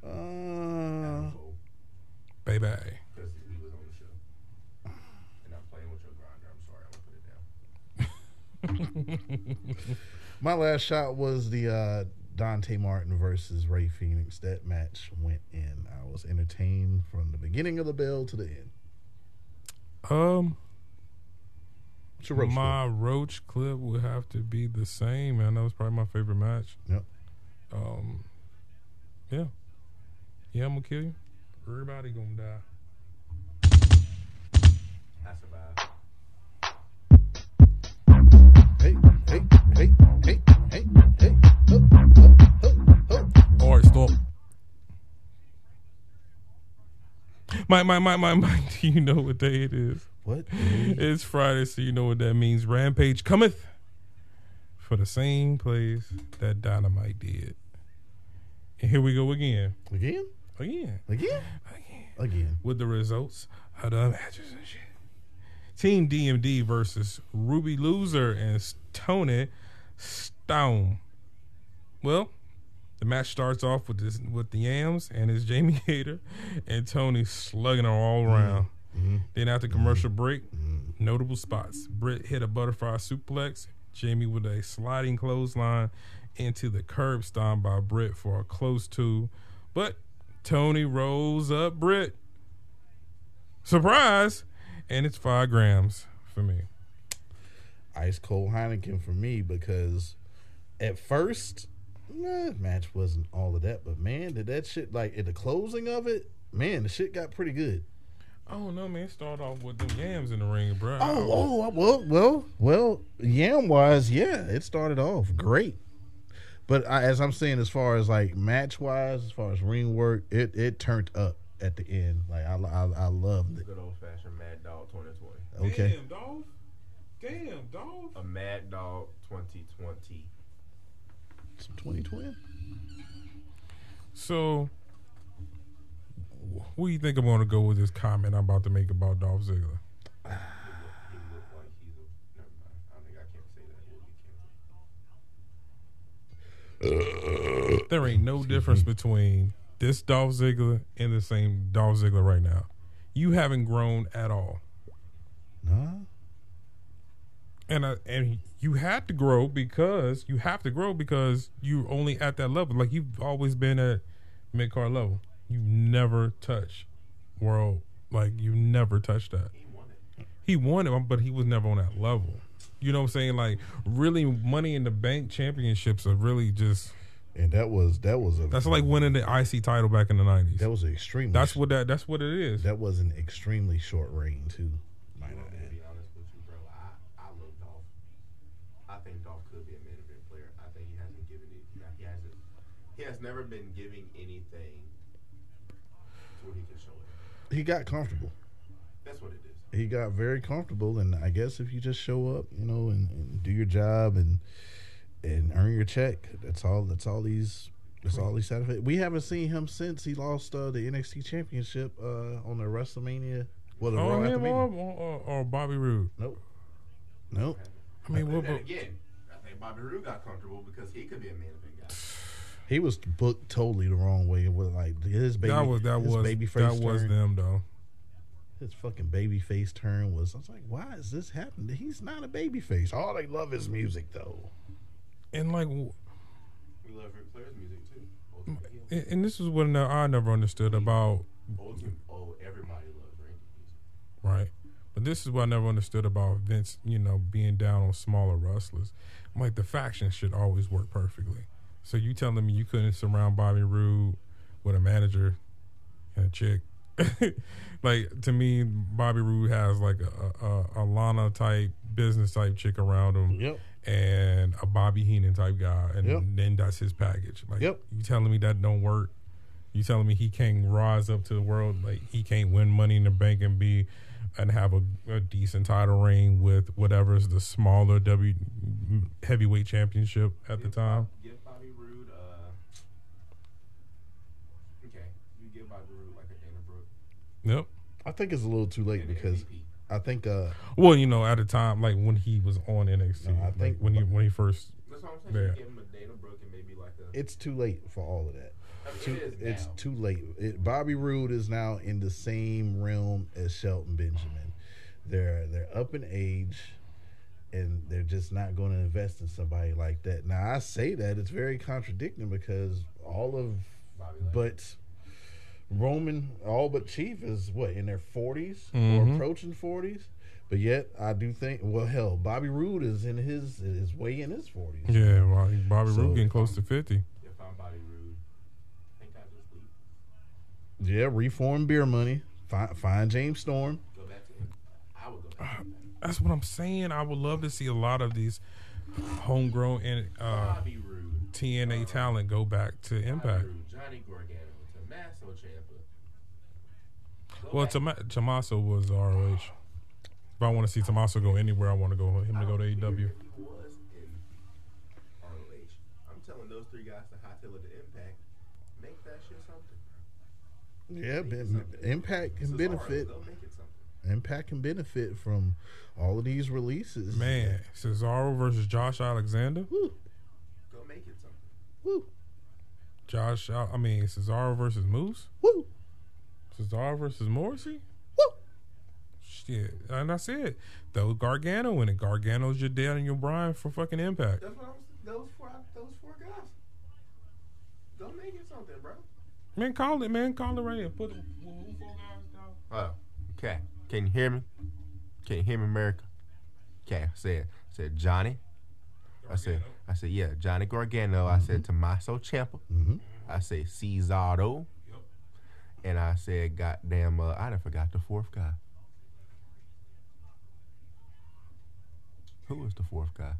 Adam Cole. Baby. Because he was on the show. And I'm playing with your grinder. I'm sorry. I'm going to put it down. My last shot was the Dante Martin versus Ray Phoenix. That match went in. I was entertained from the beginning of the bell to the end. My Roach clip would have to be the same, man. That was probably my favorite match. Yep. Yeah, I'm gonna kill you. Everybody gonna die. I survived. Hey. Oh. All right, stop. Mike, do you know what day it is? What? It's Friday, so you know what that means. Rampage cometh for the same place that Dynamite did. And here we go again. Again. With the results of the matches and shit. Team DMD versus Ruby Loser and Tony Storm. Well, the match starts off with the yams, and it's Jamie Hayter and Tony slugging her all around. Mm-hmm. Then after commercial break, notable spots. Britt hit a butterfly suplex. Jamie with a sliding clothesline into the curb stomp by Britt for a close two. But Tony rolls up Britt. Surprise! And it's 5 grams for me. Ice cold Heineken for me, because at first, match wasn't all of that. But man, did that shit, like at the closing of it, man, the shit got pretty good. I don't know, man. It started off with them yams in the ring, bro. Well, yam wise, yeah, it started off great. But as I'm saying, as far as like match wise, as far as ring work, it turned up at the end. Like I loved it. Good old fashioned Mad Dog 2020. Okay. Damn dog. A Mad Dog 2020. Some 2020. So. What do you think I'm going to go with this comment I'm about to make about Dolph Ziggler? There ain't no difference between this Dolph Ziggler and the same Dolph Ziggler right now. You haven't grown at all. No. And you had to grow because you have to grow because you're only at that level. Like you've always been at mid-card level. You never touch world. Like, you never touched that. He won it, but he was never on that level. You know what I'm saying? Like, really, Money in the Bank championships are really just. And that's like winning the IC title back in the 90s. That was extremely. That's what it is. That was an extremely short reign, too. Might not be honest with you, bro. I love Dolph. I think Dolph could be a main event player. I think he hasn't given it. He has never been giving anything. He got comfortable. That's what it is. He got very comfortable, and I guess if you just show up, you know, and do your job and earn your check, that's all he's satisfied. We haven't seen him since he lost the NXT Championship on the WrestleMania. Well, or Bobby Roode. Nope. I mean, I think Bobby Roode got comfortable because he could be a man of the guy. He was booked totally the wrong way. It was like his baby. That was baby face that turn. Was them though. His fucking baby face turn was. I was like, why is this happening? He's not a baby face. All they love is music though. And like, we love Ric Flair's music too. And this is what I never understood about. Everybody loves Randy. Right, but this is what I never understood about Vince. You know, being down on smaller wrestlers. I'm like, the faction should always work perfectly. So you telling me you couldn't surround Bobby Roode with a manager and a chick? Like, to me, Bobby Roode has like a Lana type business type chick around him, yep, and a Bobby Heenan type guy, and yep, then that's his package. Like, yep, you telling me that don't work? You telling me he can't rise up to the world? Like, he can't win Money in the Bank and be and have a decent title reign with whatever's the smaller heavyweight championship at the time? Give Bobby Roode, okay, you give Bobby Roode like a Dana Brooke. Yep. I think it's a little too late because I think well, you know, at a time like when he was on NXT, no, I think like when he first. That's what I'm saying. You give him a Dana Brooke and maybe like a. It's too late for all of that. It's too late. Bobby Roode is now in the same realm as Shelton Benjamin. They're up in age, and they're just not going to invest in somebody like that. Now I say that it's very contradicting because all of but Roman, all but Chief is what, in their 40s, mm-hmm, or approaching 40s. But yet, I do think, well, hell, Bobby Roode is in his way in his 40s. Yeah, well, Bobby Roode getting close to 50. If I'm Bobby Roode. Yeah, reform Beer Money. Find James Storm. Go back to him. I would go back to him. That's what I'm saying. I would love to see a lot of these homegrown and TNA talent go back to Impact. Rude, Johnny Gargano, Tommaso Ciampa. Well, Tommaso was ROH. If I want to see Tommaso go anywhere, I want to go him to go to AEW. I'm telling those three guys to hightail it to Impact. Make that shit something. Yeah, Impact can benefit. Impact can benefit from all of these releases. Man, Cesaro versus Josh Alexander. Woo. Go make it something. Woo. Cesaro versus Moose. Woo. Cesaro versus Morrissey. Woo. Shit, and that's it. Throw Gargano in it. Gargano's your Daniel Bryan for fucking Impact. That's what those four guys. Go make it something, bro. Man, call it, man. Call it right here. Put it. Oh, okay. Can you hear me? Can you hear me, America? Okay. I said Johnny. Gargano. I said, yeah, Johnny Gargano. Mm-hmm. I said Tommaso Ciampa. Mm-hmm. I said Cesaro. Yep. And I said, goddamn, I done forgot the fourth guy. Who was the fourth guy?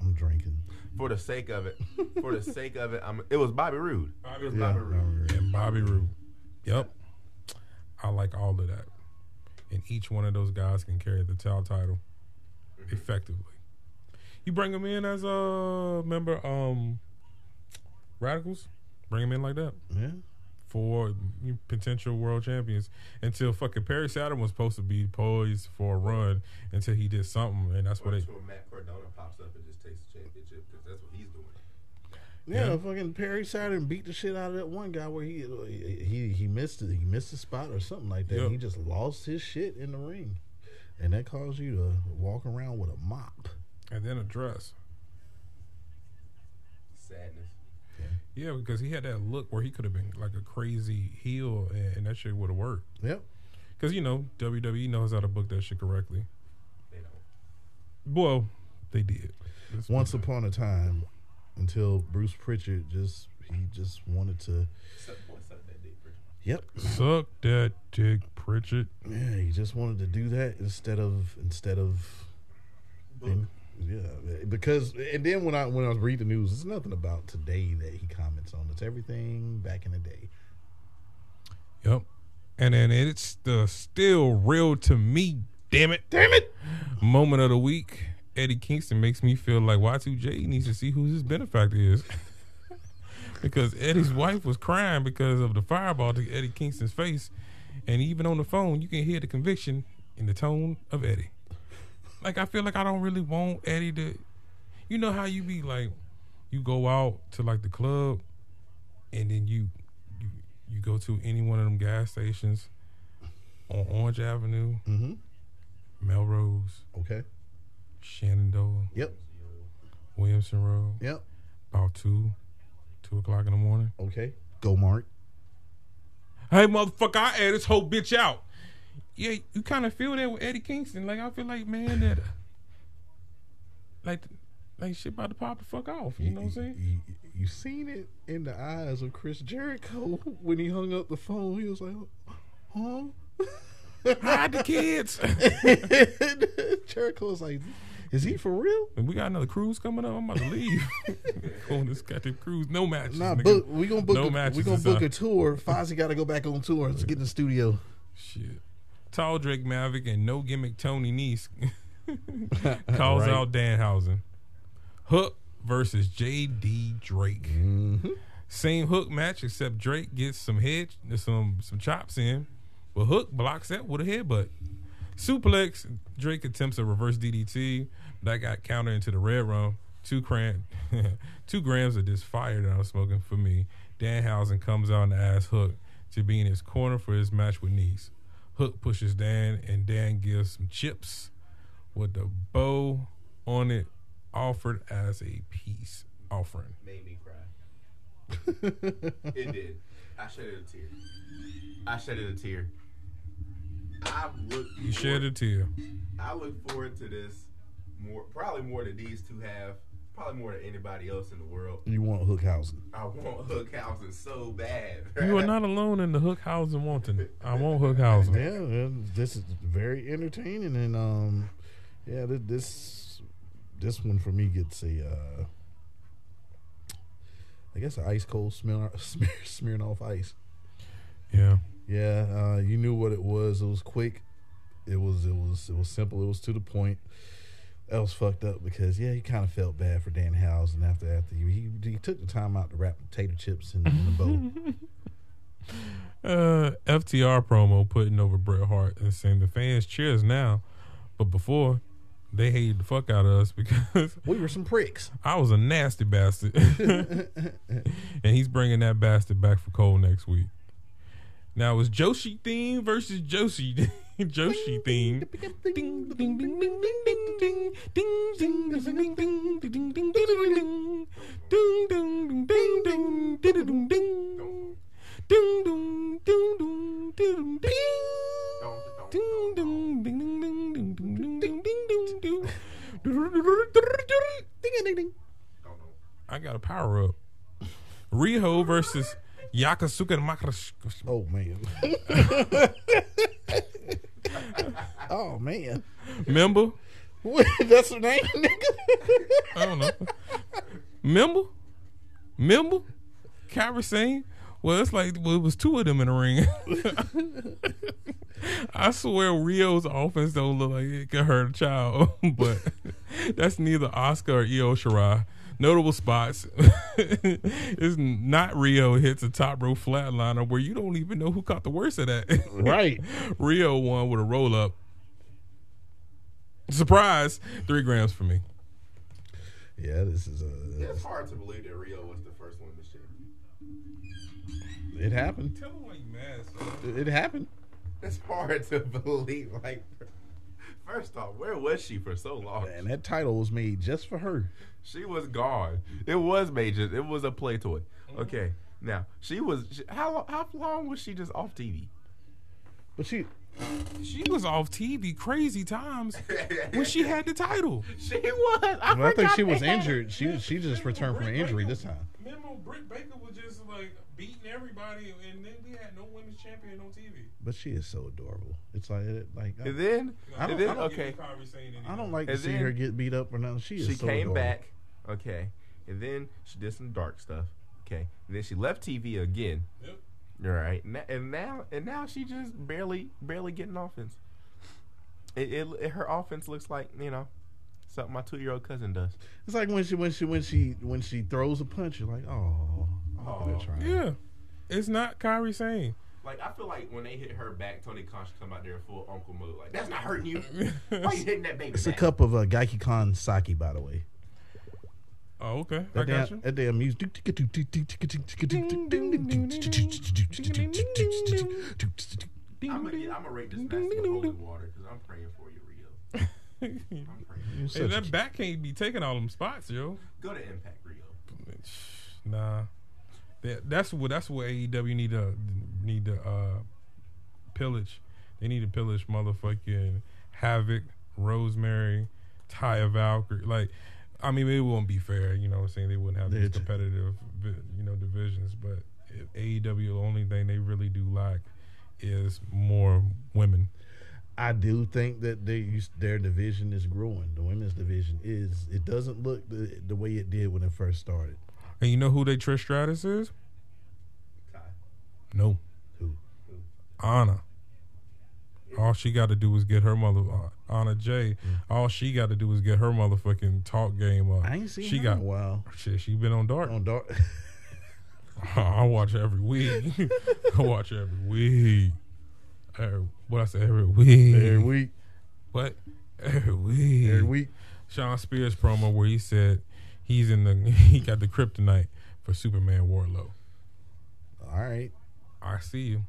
I'm drinking. For the sake of it, it was Bobby Roode. Bobby Roode. Yep. I like all of that. And each one of those guys can carry the tag title effectively. You bring them in as a member, Radicals. Bring them in like that. Yeah. For potential world champions until fucking Perry Saturn was supposed to be poised for a run until he did something, and that's what it. Until Matt Cardona pops up and just takes the championship because that's what he's doing. Yeah, fucking Perry Saturn beat the shit out of that one guy where he missed it, he missed a spot or something like that. Yep. And he just lost his shit in the ring, and that caused you to walk around with a mop and then a dress. Sadness. Yeah, because he had that look where he could have been like a crazy heel, and that shit would have worked. Yep. Because, you know, WWE knows how to book that shit correctly. They don't. Well, they did. Once upon a time, until Bruce Pritchard just wanted to... Suck that dick, Pritchard. Yep. Suck that dick, Pritchard. Yeah, he just wanted to do that instead of yeah, because and then when I was reading the news, it's nothing about today that he comments on. It's everything back in the day. Yep, and then it's the still real to me. Damn it! Moment of the week. Eddie Kingston makes me feel like Y2J needs to see who his benefactor is, because Eddie's wife was crying because of the fireball to Eddie Kingston's face, and even on the phone you can hear the conviction in the tone of Eddie. Like, I feel like I don't really want Eddie to... You know how you be like, you go out to like the club and then you go to any one of them gas stations on Orange Avenue, mm-hmm, Melrose, okay, Shenandoah, yep, Williamson Road, yep, about 2 o'clock in the morning. Okay, go Mark. Hey, motherfucker, I air this whole bitch out. Yeah, you kind of feel that with Eddie Kingston. Like, I feel like, man, that like shit about to pop the fuck off. You know what I'm saying? You seen it in the eyes of Chris Jericho when he hung up the phone. He was like, huh? Hide the kids. Jericho was like, is he for real? And we got another cruise coming up. I'm about to leave. On this goddamn cruise. No matches. Nah, we gonna book. No matches. We gonna book a tour. Fozzy got to go back on tour. Let's get in the studio. Shit. Tall Drake Maverick and no gimmick Tony Nese calls out Danhausen. Hook versus JD Drake. Mm-hmm. Same Hook match, except Drake gets some head, some chops in, but Hook blocks that with a headbutt. Suplex. Drake attempts a reverse DDT. That got countered into the red room. 2 grams of this fire that I was smoking for me. Danhausen comes out and asks Hook to be in his corner for his match with Nese. Hook pushes Dan, and Dan gives some chips with the bow on it, offered as a peace offering. Made me cry. It did. I shedded a tear. I shedded a tear. You shed a tear. I look forward to this probably more than these two have, probably more than anybody else in the world. You want Hookhausen. I want Hookhausen so bad. Right? You are not alone in the Hookhausen wanting. I want Hookhausen. Yeah, this is very entertaining, and yeah, this one for me gets a I guess an ice cold smearing off ice. Yeah. Yeah, you knew what it was. It was quick. It was simple. It was to the point. That was fucked up because yeah, he kind of felt bad for Danhausen after he took the time out to wrap potato chips in the bowl. FTR promo putting over Bret Hart and saying the fans cheers now, but before they hated the fuck out of us because we were some pricks. I was a nasty bastard, and he's bringing that bastard back for Cole next week. Now it was Joshi theme versus Joshi theme. I got a power up. Riho versus Yakasuka Makarash. Oh man. Oh man. Member? What, that's her name, nigga? I don't know. Member? Kyrie Sane? Well, it's like it was two of them in the ring. I swear Rio's offense don't look like it could hurt a child, but that's neither Oscar or Io Shirai. Notable spots is not Rio hits a top rope flatliner where you don't even know who caught the worst of that. Right. Rio won with a roll up. Surprise. 3 grams for me. Yeah, this is a. It's hard to believe that Rio was the first one to shit. It happened. Tell them why you mad, son. It happened. It's hard to believe. Like, first off, where was she for so long? Man, that title was made just for her. She was gone. It was made just. It was a play toy. Okay, now she was. How long was she just off TV? But she was off TV crazy times when she had the title. She was. I think she was injured. She just returned from an injury this time. Remember, Britt Baker was just like beating everybody, and then we had no women's champion on TV. But she is so adorable. It's like, I don't like to see her get beat up or nothing. She is so adorable. She came back, okay, and then she did some dark stuff, okay. And then she left TV again. Yep. All right, and now she just barely getting offense. Her offense looks like, you know, something my 2-year-old cousin does. It's like when she throws a punch, you're like, oh. Oh, yeah, it's not Kyrie Sane. Like, I feel like when they hit her back, Tony Khan should come out there full uncle mode. Like, that's not hurting you. Why you hitting that baby? It's back? A cup of Gaikikon sake, by the way. Oh, okay. That I got you. That damn music. I'm gonna rate this match with holy water because I'm praying for you, Rio. I'm praying. Hey, that back can't be taking all them spots, yo. Go to Impact, Rio. Nah. That's what AEW need to pillage. They need to pillage motherfucking Havoc, Rosemary, Taya Valkyrie. Like, I mean, it won't be fair. You know what I'm saying? They wouldn't have these competitive, you know, divisions. But if AEW, the only thing they really do lack is more women. I do think that their division is growing. The women's division is. It doesn't look the way it did when it first started. And you know who they Trish Stratus is? Ty. No. Who? Anna. All she got to do is get her mother Anna Jay. Mm-hmm. All she got to do is get her motherfucking talk game up. I ain't seen her in a while. Shit, she been on Dark. I watch her every week. I watch her every week. Every week. Sean Spears promo where he said he got the kryptonite for Superman Wardlow. All right, I see you.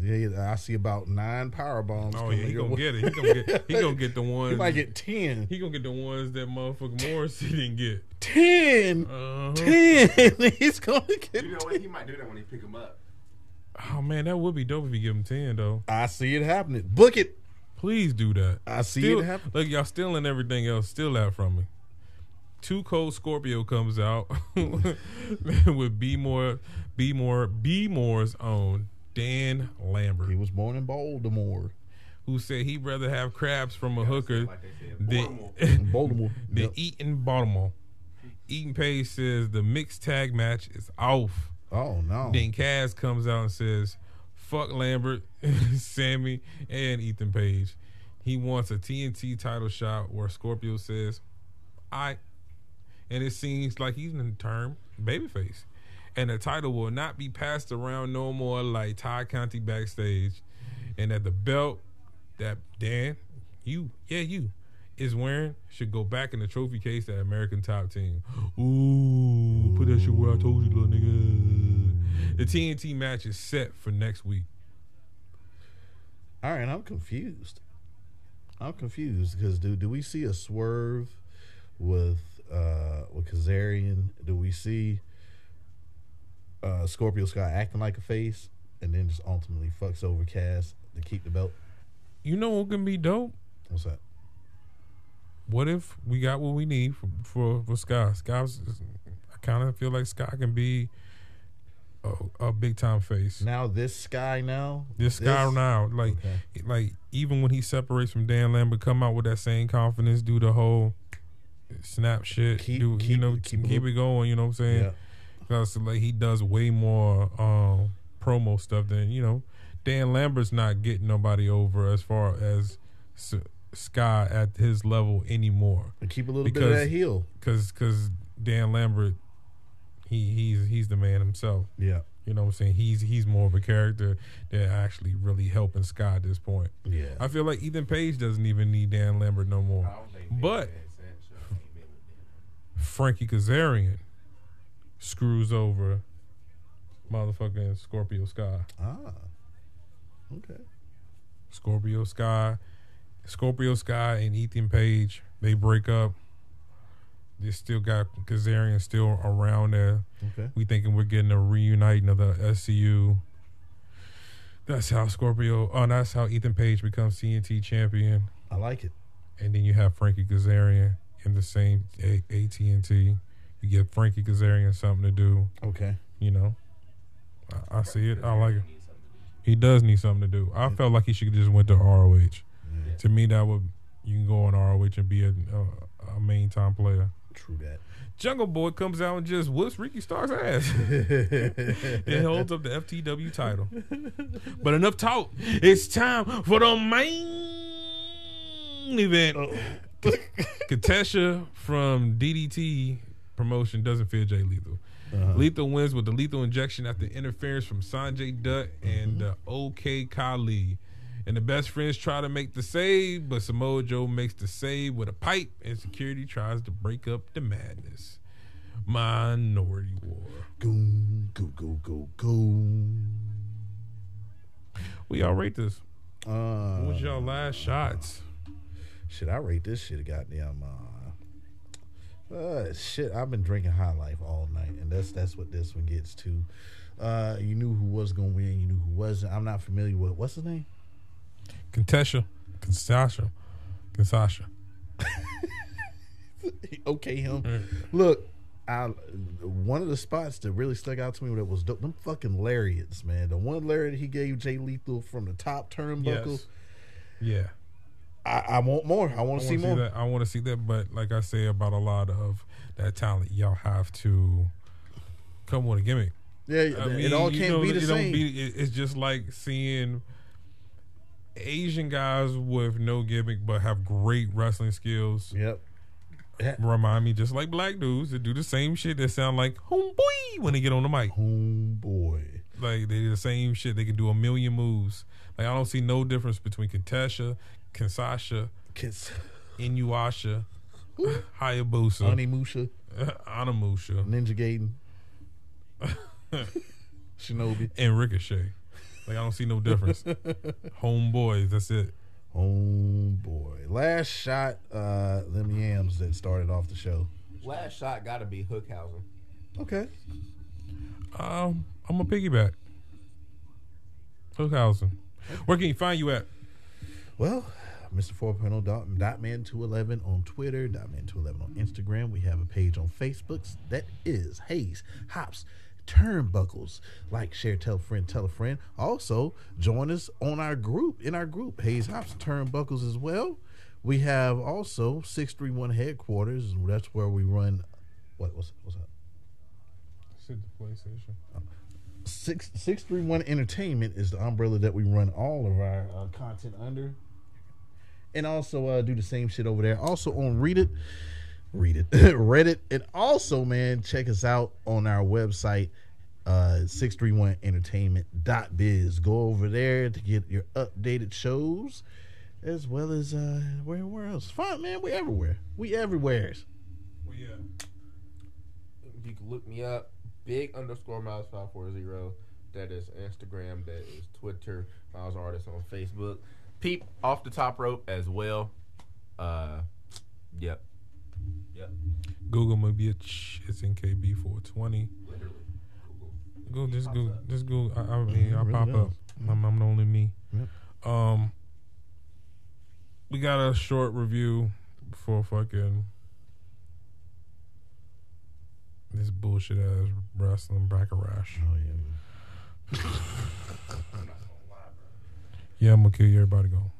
Yeah, I see about 9 power bombs. Oh yeah, he gonna get the ones. He might get 10. He gonna get the ones that motherfucker Morrissey didn't get. 10. Uh-huh. 10. He's gonna get. You know what? He might do that when he pick him up. Oh man, that would be dope if you give him 10 though. I see it happening. Book it. Please do that. I see it happening. Look, y'all stealing everything else. Steal out from me. Too Cold Scorpio comes out with B Moore's own Dan Lambert. He was born in Baltimore. Who said he'd rather have crabs from a hooker than eat in Baltimore. Ethan Page says the mixed tag match is off. Oh no! Then Cass comes out and says, "Fuck Lambert, Sammy, and Ethan Page." He wants a TNT title shot where Scorpio says, "I," and it seems like he's in term babyface, and the title will not be passed around no more like Ty Conti backstage, and that the belt that Dan is wearing should go back in the trophy case at American Top Team. Ooh, put that shit where I told you, little nigga. The TNT match is set for next week. All right, I'm confused because do we see a swerve with Kazarian? Do we see Scorpio Sky acting like a face and then just ultimately fucks over Cass to keep the belt? You know what can be dope? What's that? What if we got what we need for Sky? I kind of feel like Sky can be a big time face. Now, even when he separates from Dan Lambert, come out with that same confidence, do the whole snap shit, keep it going. You know what I'm saying? Yeah. Because like he does way more promo stuff than Dan Lambert's not getting nobody over as far as. Sky at his level anymore. And keep a little bit of that heel, because Dan Lambert, he's the man himself. Yeah, you know what I'm saying. He's more of a character than actually really helping Sky at this point. Yeah, I feel like Ethan Page doesn't even need Dan Lambert no more. But Frankie Kazarian screws over motherfucking Scorpio Sky. Ah, okay. Scorpio Sky and Ethan Page, they break up. They still got Kazarian still around there. Okay. We thinking we're getting a reuniting of the SCU. That's how Ethan Page becomes TNT champion. I like it. And then you have Frankie Kazarian in the same AT&T. You give Frankie Kazarian something to do. Okay. You know, I see it. I like it. He does need something to do. I felt like he should have just went to ROH. To me, you can go on ROH and be a main time player. True that. Jungle Boy comes out and just whoops Ricky Starr's ass. It holds up the FTW title. But enough talk. It's time for the main event. Katesha from DDT promotion doesn't fear Jay Lethal. Lethal wins with the lethal injection after interference from Sanjay Dutt and OK Kylie. And the best friends try to make the save, but Samoa Joe makes the save with a pipe, and security tries to break up the madness. Minority War. Goom, go, go, go, go. We all rate this. What was y'all last shots? Should I rate this shit? Goddamn. Shit, I've been drinking High Life all night, and that's what this one gets to. You knew who was gonna win. You knew who wasn't. I'm not familiar with what's his name. Contessa. Okay, him. Look, one of the spots that really stuck out to me that was dope, them fucking lariats, man. The one lariat he gave Jay Lethal from the top turnbuckle. Yes. Yeah. I want more. I want to see more. I want to see that. But like I say about a lot of that talent, y'all have to come with a gimmick. Yeah, I mean, it all can't be the same. It's just like seeing Asian guys with no gimmick but have great wrestling skills. Yep. Remind me, just like black dudes that do the same shit that sound like homeboy when they get on the mic. Homeboy. Like, they do the same shit. They can do a million moves. Like, I don't see no difference between Contessa, Kansasha, Inuyasha, Hayabusa, Animusha, Ninja Gaiden, Shinobi, and Ricochet. Like, I don't see no difference. Homeboys, that's it. Homeboy. Last shot, them yams that started off the show. Last shot gotta be Hookhausen. Okay. I'm a piggyback. Hookhausen. Where can you find you at? Well, Mr. 4.0 Dotman211 on Twitter, Dotman211 on Instagram. We have a page on Facebook that is Hayes Hops Turnbuckles. Like, share, tell a friend, tell a friend. Also, join us on our group, in our group, Hayes Hops Turnbuckles as well. We have also 631 Headquarters. That's where we run. What's up? Sit the PlayStation. 631 Entertainment is the umbrella that we run all of our content under. And also do the same shit over there. Also on Reddit. And also, man, check us out on our website, 631entertainment.biz. Go over there to get your updated shows, as well as where else? Fine, man, we everywhere. Well, yeah. You can look me up, big_miles540. That is Instagram. That is Twitter. Miles Artist on Facebook. Peep Off the Top Rope as well. Yep. Yep. Google my bitch. It's in KB420. Literally. Google. I mean, I really pop does. Up. I'm the only me. Yep. We got a short review for fucking this bullshit ass wrestling brackerash. Oh yeah. I'm not gonna lie, bro. Yeah, I'm gonna kill you. Everybody go.